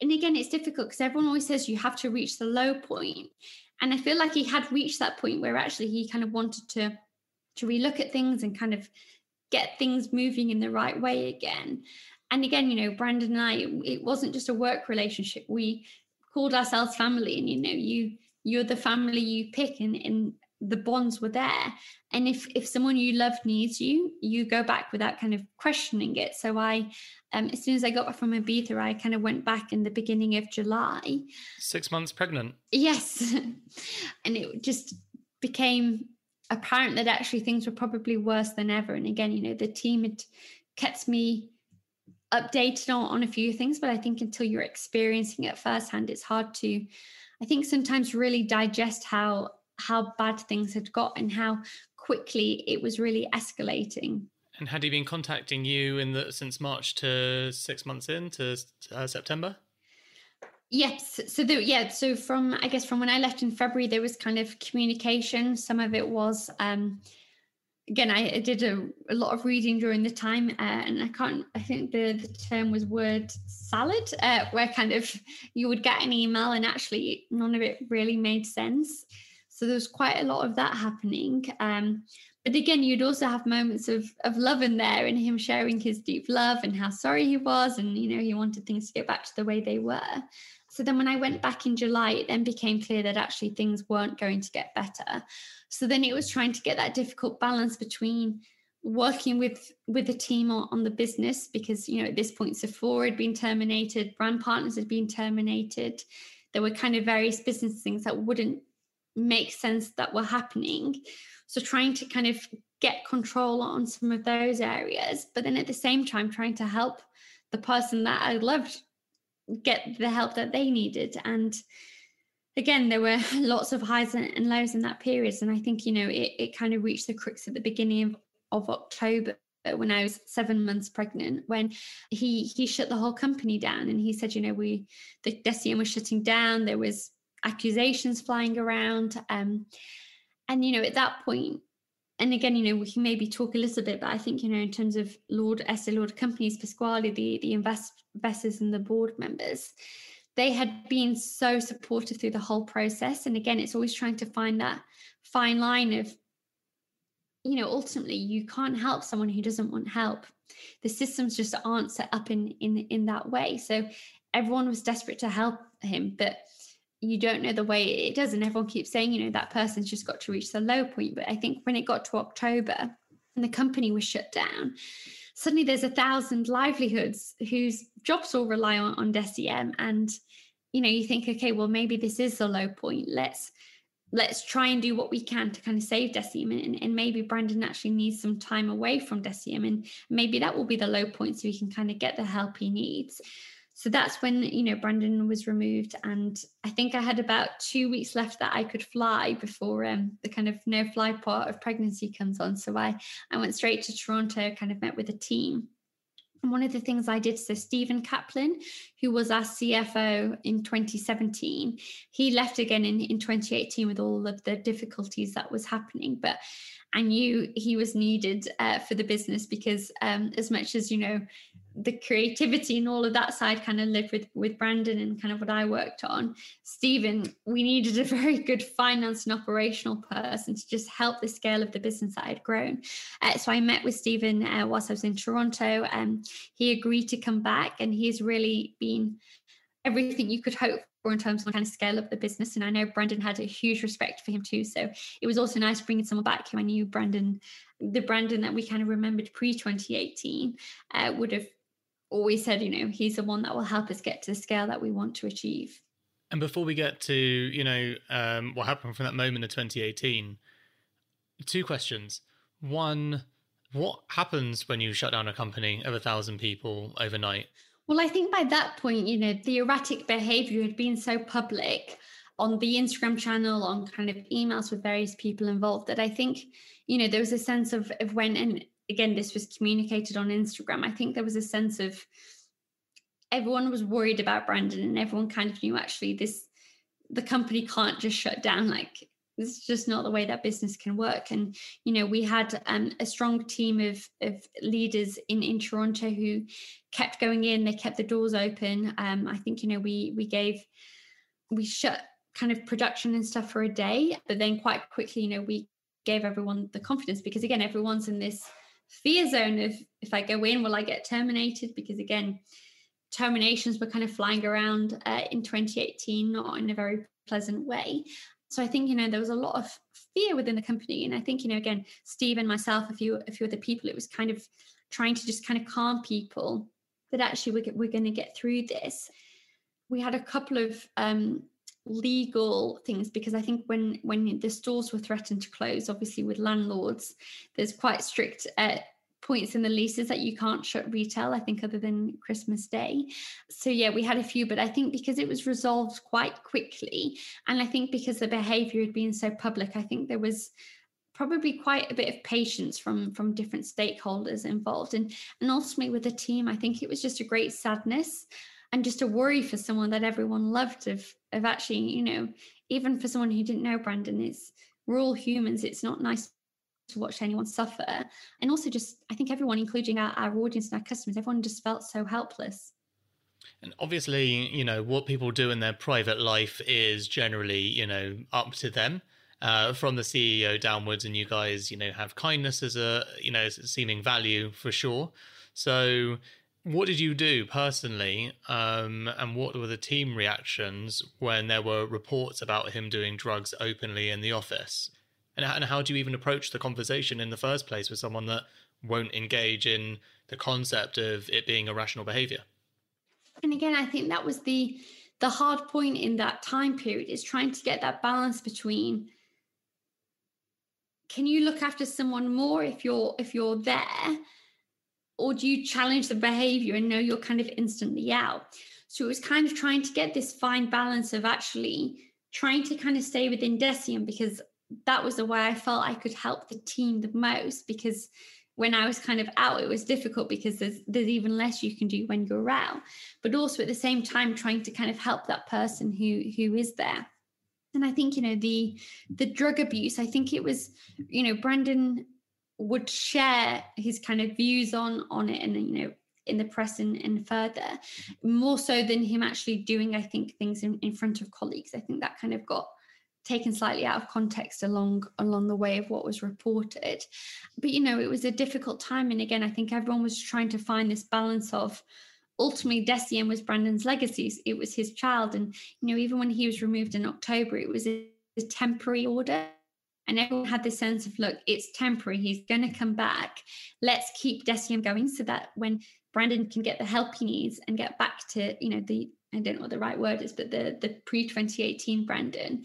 And again, it's difficult because everyone always says you have to reach the low point. And I feel like he had reached that point where actually he kind of wanted to relook at things and kind of get things moving in the right way again. And again, you know, Brandon and I, it wasn't just a work relationship. We called ourselves family, and, you know, you're the family you pick, and the bonds were there. And if someone you love needs you, you go back without kind of questioning it. So I, as soon as I got back from Ibiza, I kind of went back in the beginning of July. 6 months pregnant. Yes. And it just became apparent that actually things were probably worse than ever. And again, you know, the team had kept me updated on a few things, but I think until you're experiencing it firsthand, it's hard to, I think, sometimes really digest how bad things had got and how quickly it was really escalating. And had he been contacting you since March to 6 months into September? Yes. So from, I guess, from when I left in February, there was kind of communication. Some of it was, again, I did a lot of reading during the time, and I think the term was word salad, where kind of you would get an email and actually none of it really made sense. So there was quite a lot of that happening. But again, you'd also have moments of love in there, and him sharing his deep love and how sorry he was. And, you know, he wanted things to get back to the way they were. So then when I went back in July, it then became clear that actually things weren't going to get better. So then it was trying to get that difficult balance between working with a team on the business, because, you know, at this point, Sephora had been terminated, brand partners had been terminated. There were kind of various business things that wouldn't make sense that were happening. So trying to kind of get control on some of those areas, but then at the same time trying to help the person that I loved get the help that they needed. And again, there were lots of highs and lows in that period. And I think, you know, it kind of reached the crux at the beginning of October when I was 7 months pregnant, when he shut the whole company down. And he said, you know, the DECIEM was shutting down. There was accusations flying around. And, you know, at that point, and again, you know, we can maybe talk a little bit, but I think, you know, in terms of Estée Lauder Companies, Pasquale, the investors and the board members, they had been so supportive through the whole process. And again, it's always trying to find that fine line of, you know, ultimately you can't help someone who doesn't want help. The systems just aren't set up in that way. So everyone was desperate to help him, but you don't know the way it does. And everyone keeps saying, you know, that person's just got to reach the low point. But I think when it got to October and the company was shut down, suddenly there's 1,000 livelihoods whose jobs all rely on DECIEM. And, you know, you think, okay, well, maybe this is the low point. Let's try and do what we can to kind of save DECIEM. And maybe Brandon actually needs some time away from DECIEM. And maybe that will be the low point so he can kind of get the help he needs. So that's when, you know, Brandon was removed, and I think I had about 2 weeks left that I could fly before the kind of no-fly part of pregnancy comes on. So I went straight to Toronto, kind of met with a team. And one of the things I did, so Stephen Kaplan, who was our CFO in 2017, he left again in 2018 with all of the difficulties that was happening, but I knew he was needed for the business because as much as, you know, the creativity and all of that side kind of lived with Brandon and kind of what I worked on, Stephen, we needed a very good finance and operational person to just help the scale of the business that I'd grown. So I met with Stephen whilst I was in Toronto. He agreed to come back, and he's really been everything you could hope for in terms of kind of scale up the business. And I know Brandon had a huge respect for him too. So it was also nice bringing someone back who I knew Brandon, the Brandon that we kind of remembered pre-2018 would have always said, you know, he's the one that will help us get to the scale that we want to achieve. And before we get to, you know, what happened from that moment of 2018, two questions. One, what happens when you shut down a company of 1,000 people overnight? Well, I think by that point, you know, the erratic behavior had been so public on the Instagram channel, on kind of emails with various people involved, that I think, you know, there was a sense of when, and again, this was communicated on Instagram, I think there was a sense of everyone was worried about Brandon, and everyone kind of knew actually the company can't just shut down. Like, this is just not the way that business can work. And, you know, we had a strong team of leaders in Toronto who kept going in. They kept the doors open. I think, you know, we shut kind of production and stuff for a day, but then quite quickly, you know, we gave everyone the confidence, because again, everyone's in this fear zone of, if I go in, will I get terminated? Because again, terminations were kind of flying around in 2018, not in a very pleasant way. So I think, you know, there was a lot of fear within the company. And I think, you know, again, Steve and myself, a few other people, it was kind of trying to just kind of calm people that actually we're going to get through this. We had a couple of legal things, because I think when the stores were threatened to close, obviously with landlords, there's quite strict points in the leases that you can't shut retail, I think, other than Christmas Day. So yeah, we had a few, but I think because it was resolved quite quickly, and I think because the behavior had been so public, I think there was probably quite a bit of patience from different stakeholders involved. And ultimately with the team, I think it was just a great sadness and just a worry for someone that everyone loved of actually, you know, even for someone who didn't know Brandon, we're all humans. It's not nice to watch anyone suffer. And also just, I think everyone, including our audience and our customers, everyone just felt so helpless. And obviously, you know, what people do in their private life is generally, you know, up to them, from the CEO downwards. And you guys, you know, have kindness as a, you know, as a seeming value for sure. So what did you do personally? And what were the team reactions when there were reports about him doing drugs openly in the office? And how do you even approach the conversation in the first place with someone that won't engage in the concept of it being irrational behavior? And again, I think that was the hard point in that time period, is trying to get that balance between can you look after someone more if you're there? Or do you challenge the behavior and know you're kind of instantly out? So it was kind of trying to get this fine balance of actually trying to kind of stay within DECIEM, because that was the way I felt I could help the team the most. Because when I was kind of out, it was difficult because there's even less you can do when you're out, but also at the same time trying to kind of help that person who is there. And I think, you know, the drug abuse, I think it was, you know, Brandon would share his kind of views on it, and, you know, in the press and further, more so than him actually doing, I think, things in front of colleagues. I think that kind of got taken slightly out of context along the way of what was reported. But, you know, it was a difficult time. And again, I think everyone was trying to find this balance of, ultimately, DECIEM was Brandon's legacy. It was his child. And, you know, even when he was removed in October, it was a temporary order. And everyone had this sense of, look, it's temporary. He's going to come back. Let's keep DECIEM going so that when Brandon can get the help he needs and get back to, you know, the, I don't know what the right word is, but the pre-2018 Brandon,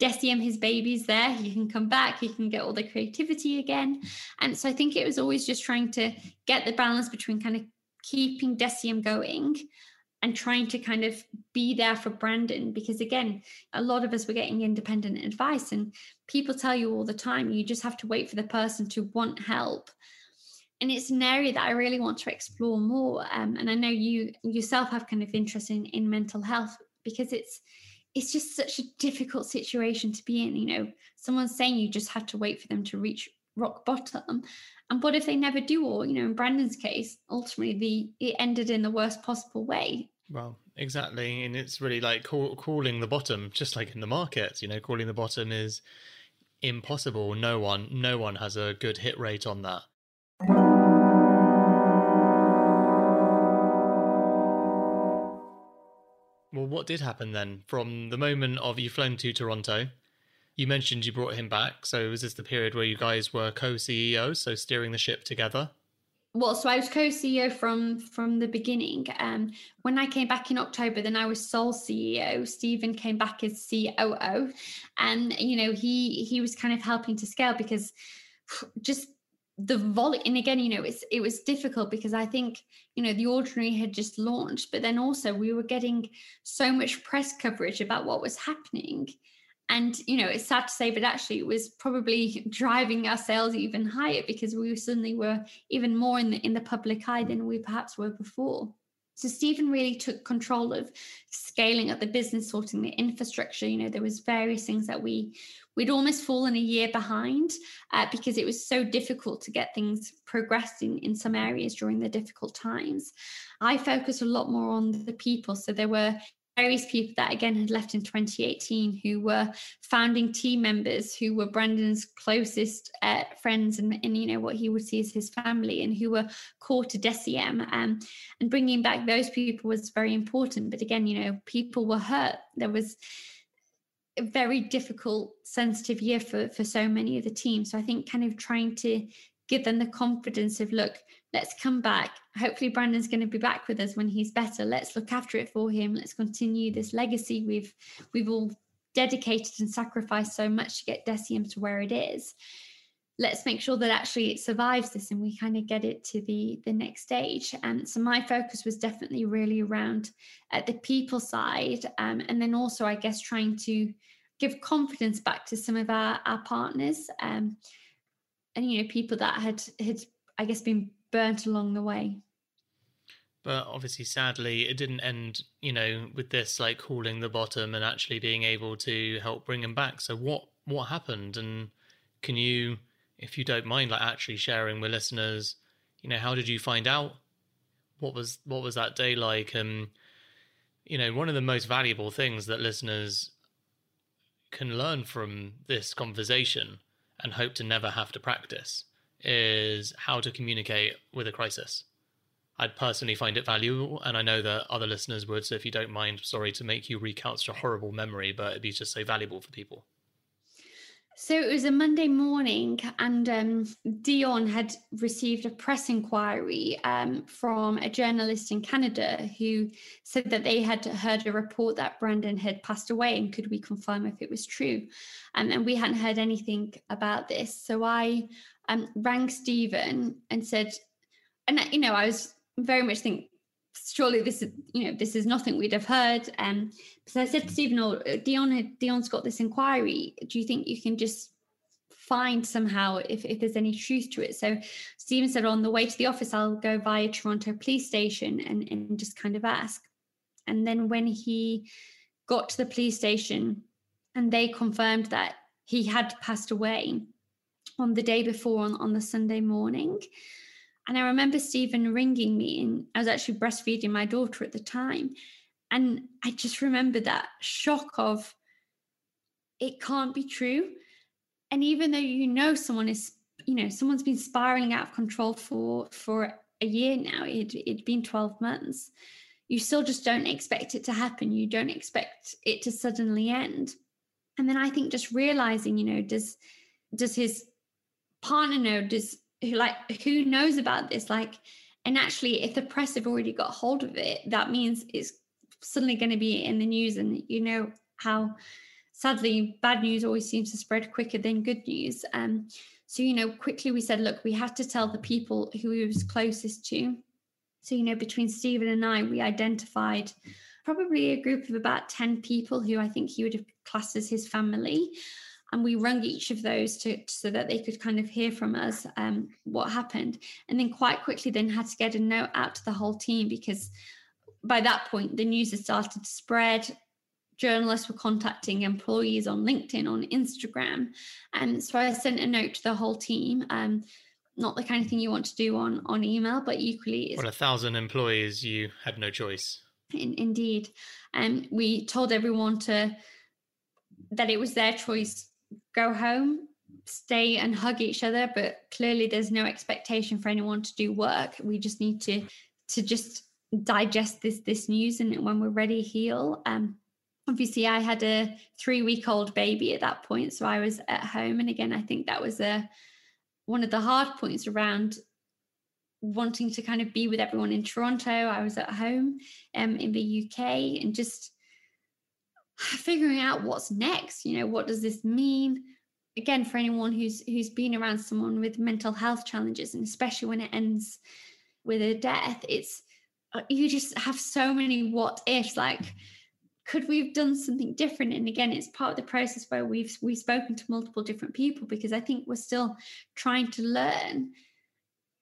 DECIEM, his baby's there. He can come back. He can get all the creativity again. And so I think it was always just trying to get the balance between kind of keeping DECIEM going and trying to kind of be there for Brandon, because again, a lot of us were getting independent advice, and people tell you all the time, you just have to wait for the person to want help. And it's an area that I really want to explore more. And I know you yourself have kind of interest in mental health, because it's just such a difficult situation to be in. You know, someone's saying you just have to wait for them to reach rock bottom. And what if they never do? Or, you know, in Brandon's case, ultimately it ended in the worst possible way. Well, exactly. And it's really like calling the bottom, just like in the markets, you know, calling the bottom is impossible. No one has a good hit rate on that. Well, what did happen then from the moment of you flown to Toronto? You mentioned you brought him back. So was this the period where you guys were co-CEOs, so steering the ship together? Well, so I was co-CEO from the beginning. When I came back in October, then I was sole CEO. Stephen came back as COO. And, you know, he was kind of helping to scale, because just the volume. And again, you know, it was difficult because I think, you know, The Ordinary had just launched, but then also we were getting so much press coverage about what was happening. And, you know, it's sad to say, but actually it was probably driving our sales even higher, because we suddenly were even more in the public eye than we perhaps were before. So Stephen really took control of scaling up the business, sorting the infrastructure. You know, there was various things that we'd almost fallen a year behind because it was so difficult to get things progressing in some areas during the difficult times. I focused a lot more on the people. So there were various people that again had left in 2018 who were founding team members, who were Brandon's closest friends and you know what he would see as his family, and who were core to DECIEM, and bringing back those people was very important. But again, you know, people were hurt. There was a very difficult, sensitive year for so many of the team. So I think kind of trying to give them the confidence of, look, let's come back. Hopefully Brandon's going to be back with us when he's better. Let's look after it for him. Let's continue this legacy we've all dedicated and sacrificed so much to get DECIEM to where it is. Let's make sure that actually it survives this and we kind of get it to the next stage. And so my focus was definitely really around at the people side. And then also, I guess, trying to give confidence back to some of our partners and, you know, people that had, I guess, been burnt along the way. But obviously, sadly, it didn't end, you know, with this like calling the bottom and actually being able to help bring him back. So what happened? And can you, if you don't mind, like actually sharing with listeners, you know, how did you find out? What was that day like? And, you know, one of the most valuable things that listeners can learn from this conversation and hope to never have to practice is how to communicate with a crisis. I'd personally find it valuable, and I know that other listeners would. So if you don't mind, sorry to make you recount such a horrible memory, but it'd be just so valuable for people. So it was a Monday morning, and Dion had received a press inquiry from a journalist in Canada who said that they had heard a report that Brandon had passed away, and could we confirm if it was true? And we hadn't heard anything about this. So I rang Stephen and said, and you know, I was very much thinking, surely this is, you know, this is nothing we'd have heard. So I said to Stephen, oh, Dion's got this inquiry. Do you think you can just find somehow if there's any truth to it? So Stephen said, on the way to the office, I'll go via Toronto Police Station and just kind of ask. And then when he got to the police station and they confirmed that he had passed away on the day before, on the Sunday morning. And I remember Stephen ringing me, and I was actually breastfeeding my daughter at the time. And I just remember that shock of, it can't be true. And even though, you know, someone is, you know, someone's been spiraling out of control for a year now, it'd been 12 months. You still just don't expect it to happen. You don't expect it to suddenly end. And then I think just realizing, you know, does his partner know, who knows about this? Like, and actually, if the press have already got hold of it, that means it's suddenly going to be in the news. And you know how, sadly, bad news always seems to spread quicker than good news. So, you know, quickly we said, look, we have to tell the people who he was closest to. So, you know, between Stephen and I, we identified probably a group of about 10 people who I think he would have classed as his family. And we rung each of those so that they could kind of hear from us what happened. And then quite quickly then had to get a note out to the whole team, because by that point, the news had started to spread. Journalists were contacting employees on LinkedIn, on Instagram. And so I sent a note to the whole team. Not the kind of thing you want to do on email, but equally... On 1,000 employees, you had no choice. Indeed. And we told everyone that it was their choice. Go home, stay and hug each other, but clearly there's no expectation for anyone to do work. We just need to just digest this news, and when we're ready, heal. Obviously I had a 3-week-old baby at that point, so I was at home, and again I think that was one of the hard points around wanting to kind of be with everyone in Toronto. I was at home in the UK, and just figuring out what's next. You know, what does this mean? Again, for anyone who's been around someone with mental health challenges, and especially when it ends with a death, it's, you just have so many what ifs. Like, could we have done something different? And again, it's part of the process where we've spoken to multiple different people, because I think we're still trying to learn.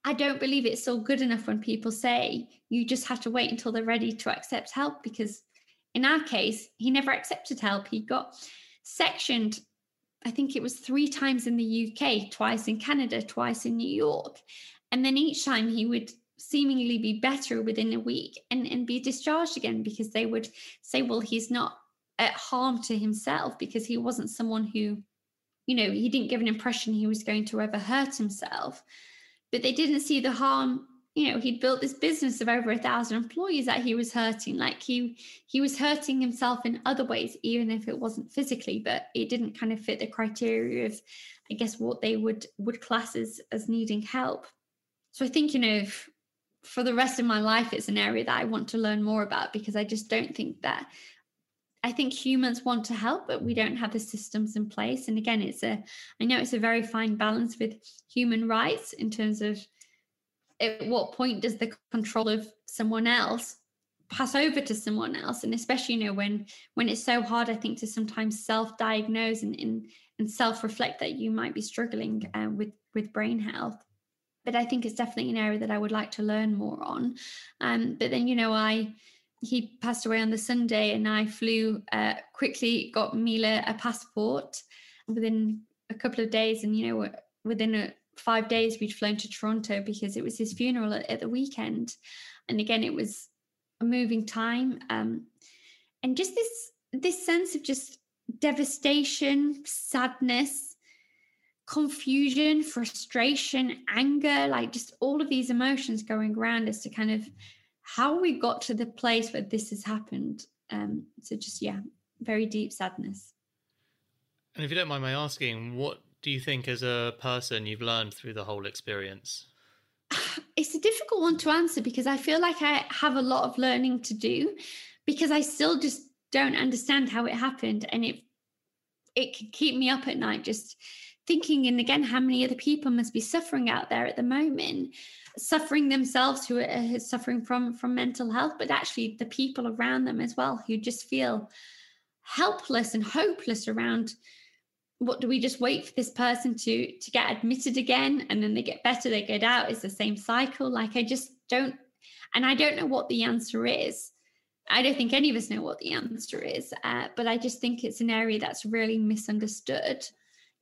I don't believe it's still good enough when people say you just have to wait until they're ready to accept help, because in our case, he never accepted help. He got sectioned, I think it was 3 times in the UK, 2 in Canada, 2 in New York. And then each time he would seemingly be better within a week and be discharged again, because they would say, well, he's not at harm to himself, because he wasn't someone who, you know, he didn't give an impression he was going to ever hurt himself. But they didn't see the harm. You know, he'd built this business of over 1,000 employees that he was hurting. Like he was hurting himself in other ways, even if it wasn't physically, but it didn't kind of fit the criteria of, I guess, what they would class as needing help. So I think, you know, for the rest of my life, it's an area that I want to learn more about, because I just don't think that, I think humans want to help, but we don't have the systems in place. And again, I know it's a very fine balance with human rights in terms of, at what point does the control of someone else pass over to someone else? And especially, you know, when it's so hard, I think, to sometimes self-diagnose and self-reflect that you might be struggling with brain health. But I think it's definitely an area that I would like to learn more on. But then, you know, he passed away on the Sunday, and I flew quickly, got Mila a passport within a couple of days, and, you know, within 5 days we'd flown to Toronto, because it was his funeral at the weekend. And again, it was a moving time, and just this sense of just devastation, sadness, confusion, frustration, anger, like just all of these emotions going around as to kind of how we got to the place where this has happened. So just, yeah, very deep sadness. And if you don't mind my asking, what do you think as a person you've learned through the whole experience? It's a difficult one to answer because I feel like I have a lot of learning to do because I still just don't understand how it happened. And it can keep me up at night just thinking, and again, how many other people must be suffering out there at the moment, suffering themselves, who are suffering from mental health, but actually the people around them as well, who just feel helpless and hopeless around, what do we just wait for this person to get admitted again? And then they get better, they get out. It's the same cycle. Like I don't know what the answer is. I don't think any of us know what the answer is, but I just think it's an area that's really misunderstood.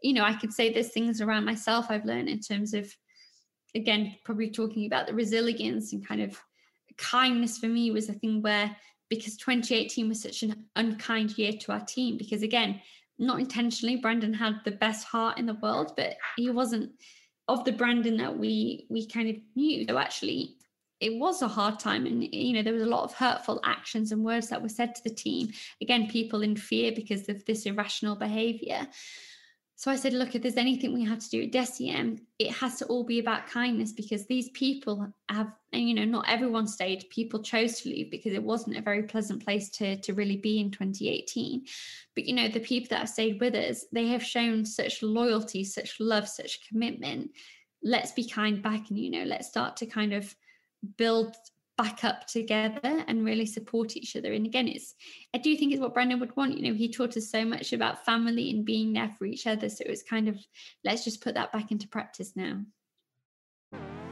You know, I could say there's things around myself I've learned in terms of, again, probably talking about the resilience and kind of kindness for me was a thing where, because 2018 was such an unkind year to our team, because again, not intentionally, Brandon had the best heart in the world, but he wasn't of the Brandon that we kind of knew. So actually, it was a hard time, and you know there was a lot of hurtful actions and words that were said to the team. Again, people in fear because of this irrational behavior. So I said, look, if there's anything we have to do at DECIEM, it has to all be about kindness, because these people have, and you know, not everyone stayed. People chose to leave because it wasn't a very pleasant place to really be in 2018. But you know, the people that have stayed with us, they have shown such loyalty, such love, such commitment. Let's be kind back, and you know, let's start to kind of build back up together and really support each other. And again, I do think it's what Brandon would want. You know, he taught us so much about family and being there for each other. So it was kind of, let's just put that back into practice now.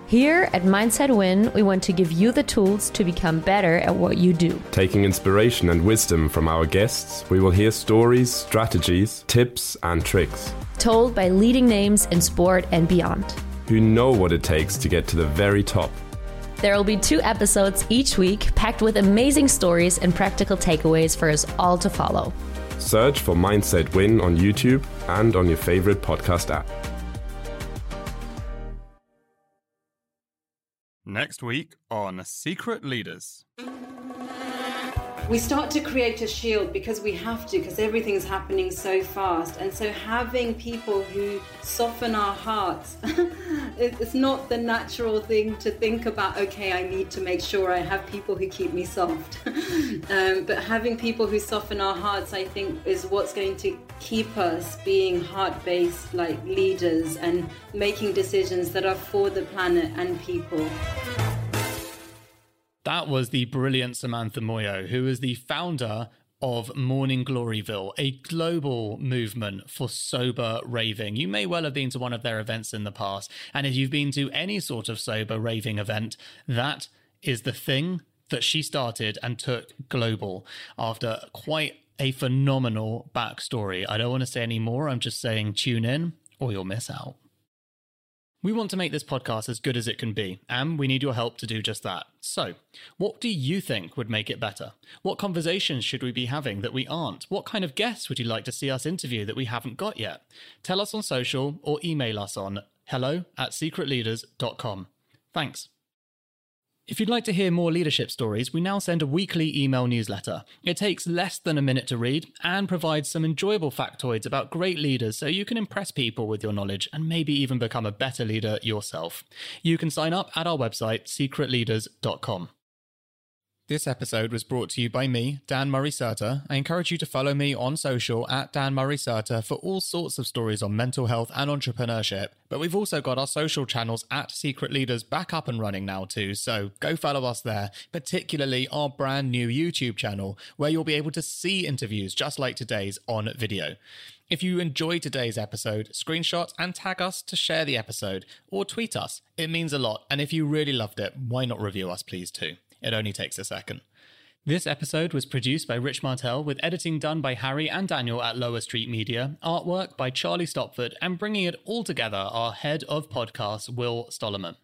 Here at Mindset Win, we want to give you the tools to become better at what you do. Taking inspiration and wisdom from our guests, we will hear stories, strategies, tips, and tricks. Told by leading names in sport and beyond. Who know what it takes to get to the very top. There will be 2 episodes each week, packed with amazing stories and practical takeaways for us all to follow. Search for Mindset Win on YouTube and on your favorite podcast app. Next week on Secret Leaders. We start to create a shield because we have to, because everything's happening so fast. And so having people who soften our hearts, it's not the natural thing to think about, okay, I need to make sure I have people who keep me soft. But having people who soften our hearts, I think, is what's going to keep us being heart-based, like leaders, and making decisions that are for the planet and people. That was the brilliant Samantha Moyo, who is the founder of Morning Gloryville, a global movement for sober raving. You may well have been to one of their events in the past, and if you've been to any sort of sober raving event, that is the thing that she started and took global after quite a phenomenal backstory. I don't want to say any more, I'm just saying tune in or you'll miss out. We want to make this podcast as good as it can be, and we need your help to do just that. So, what do you think would make it better? What conversations should we be having that we aren't? What kind of guests would you like to see us interview that we haven't got yet? Tell us on social or email us on hello@secretleaders.com. Thanks. If you'd like to hear more leadership stories, we now send a weekly email newsletter. It takes less than a minute to read and provides some enjoyable factoids about great leaders so you can impress people with your knowledge and maybe even become a better leader yourself. You can sign up at our website, secretleaders.com. This episode was brought to you by me, Dan Murray-Serta. I encourage you to follow me on social at Dan Murray-Serta for all sorts of stories on mental health and entrepreneurship. But we've also got our social channels at Secret Leaders back up and running now too, so go follow us there, particularly our brand new YouTube channel, where you'll be able to see interviews just like today's on video. If you enjoyed today's episode, screenshot and tag us to share the episode, or tweet us. It means a lot, and if you really loved it, why not review us please too? It only takes a second. This episode was produced by Rich Martell, with editing done by Harry and Daniel at Lower Street Media, artwork by Charlie Stopford, and bringing it all together, our head of podcasts, Will Stollerman.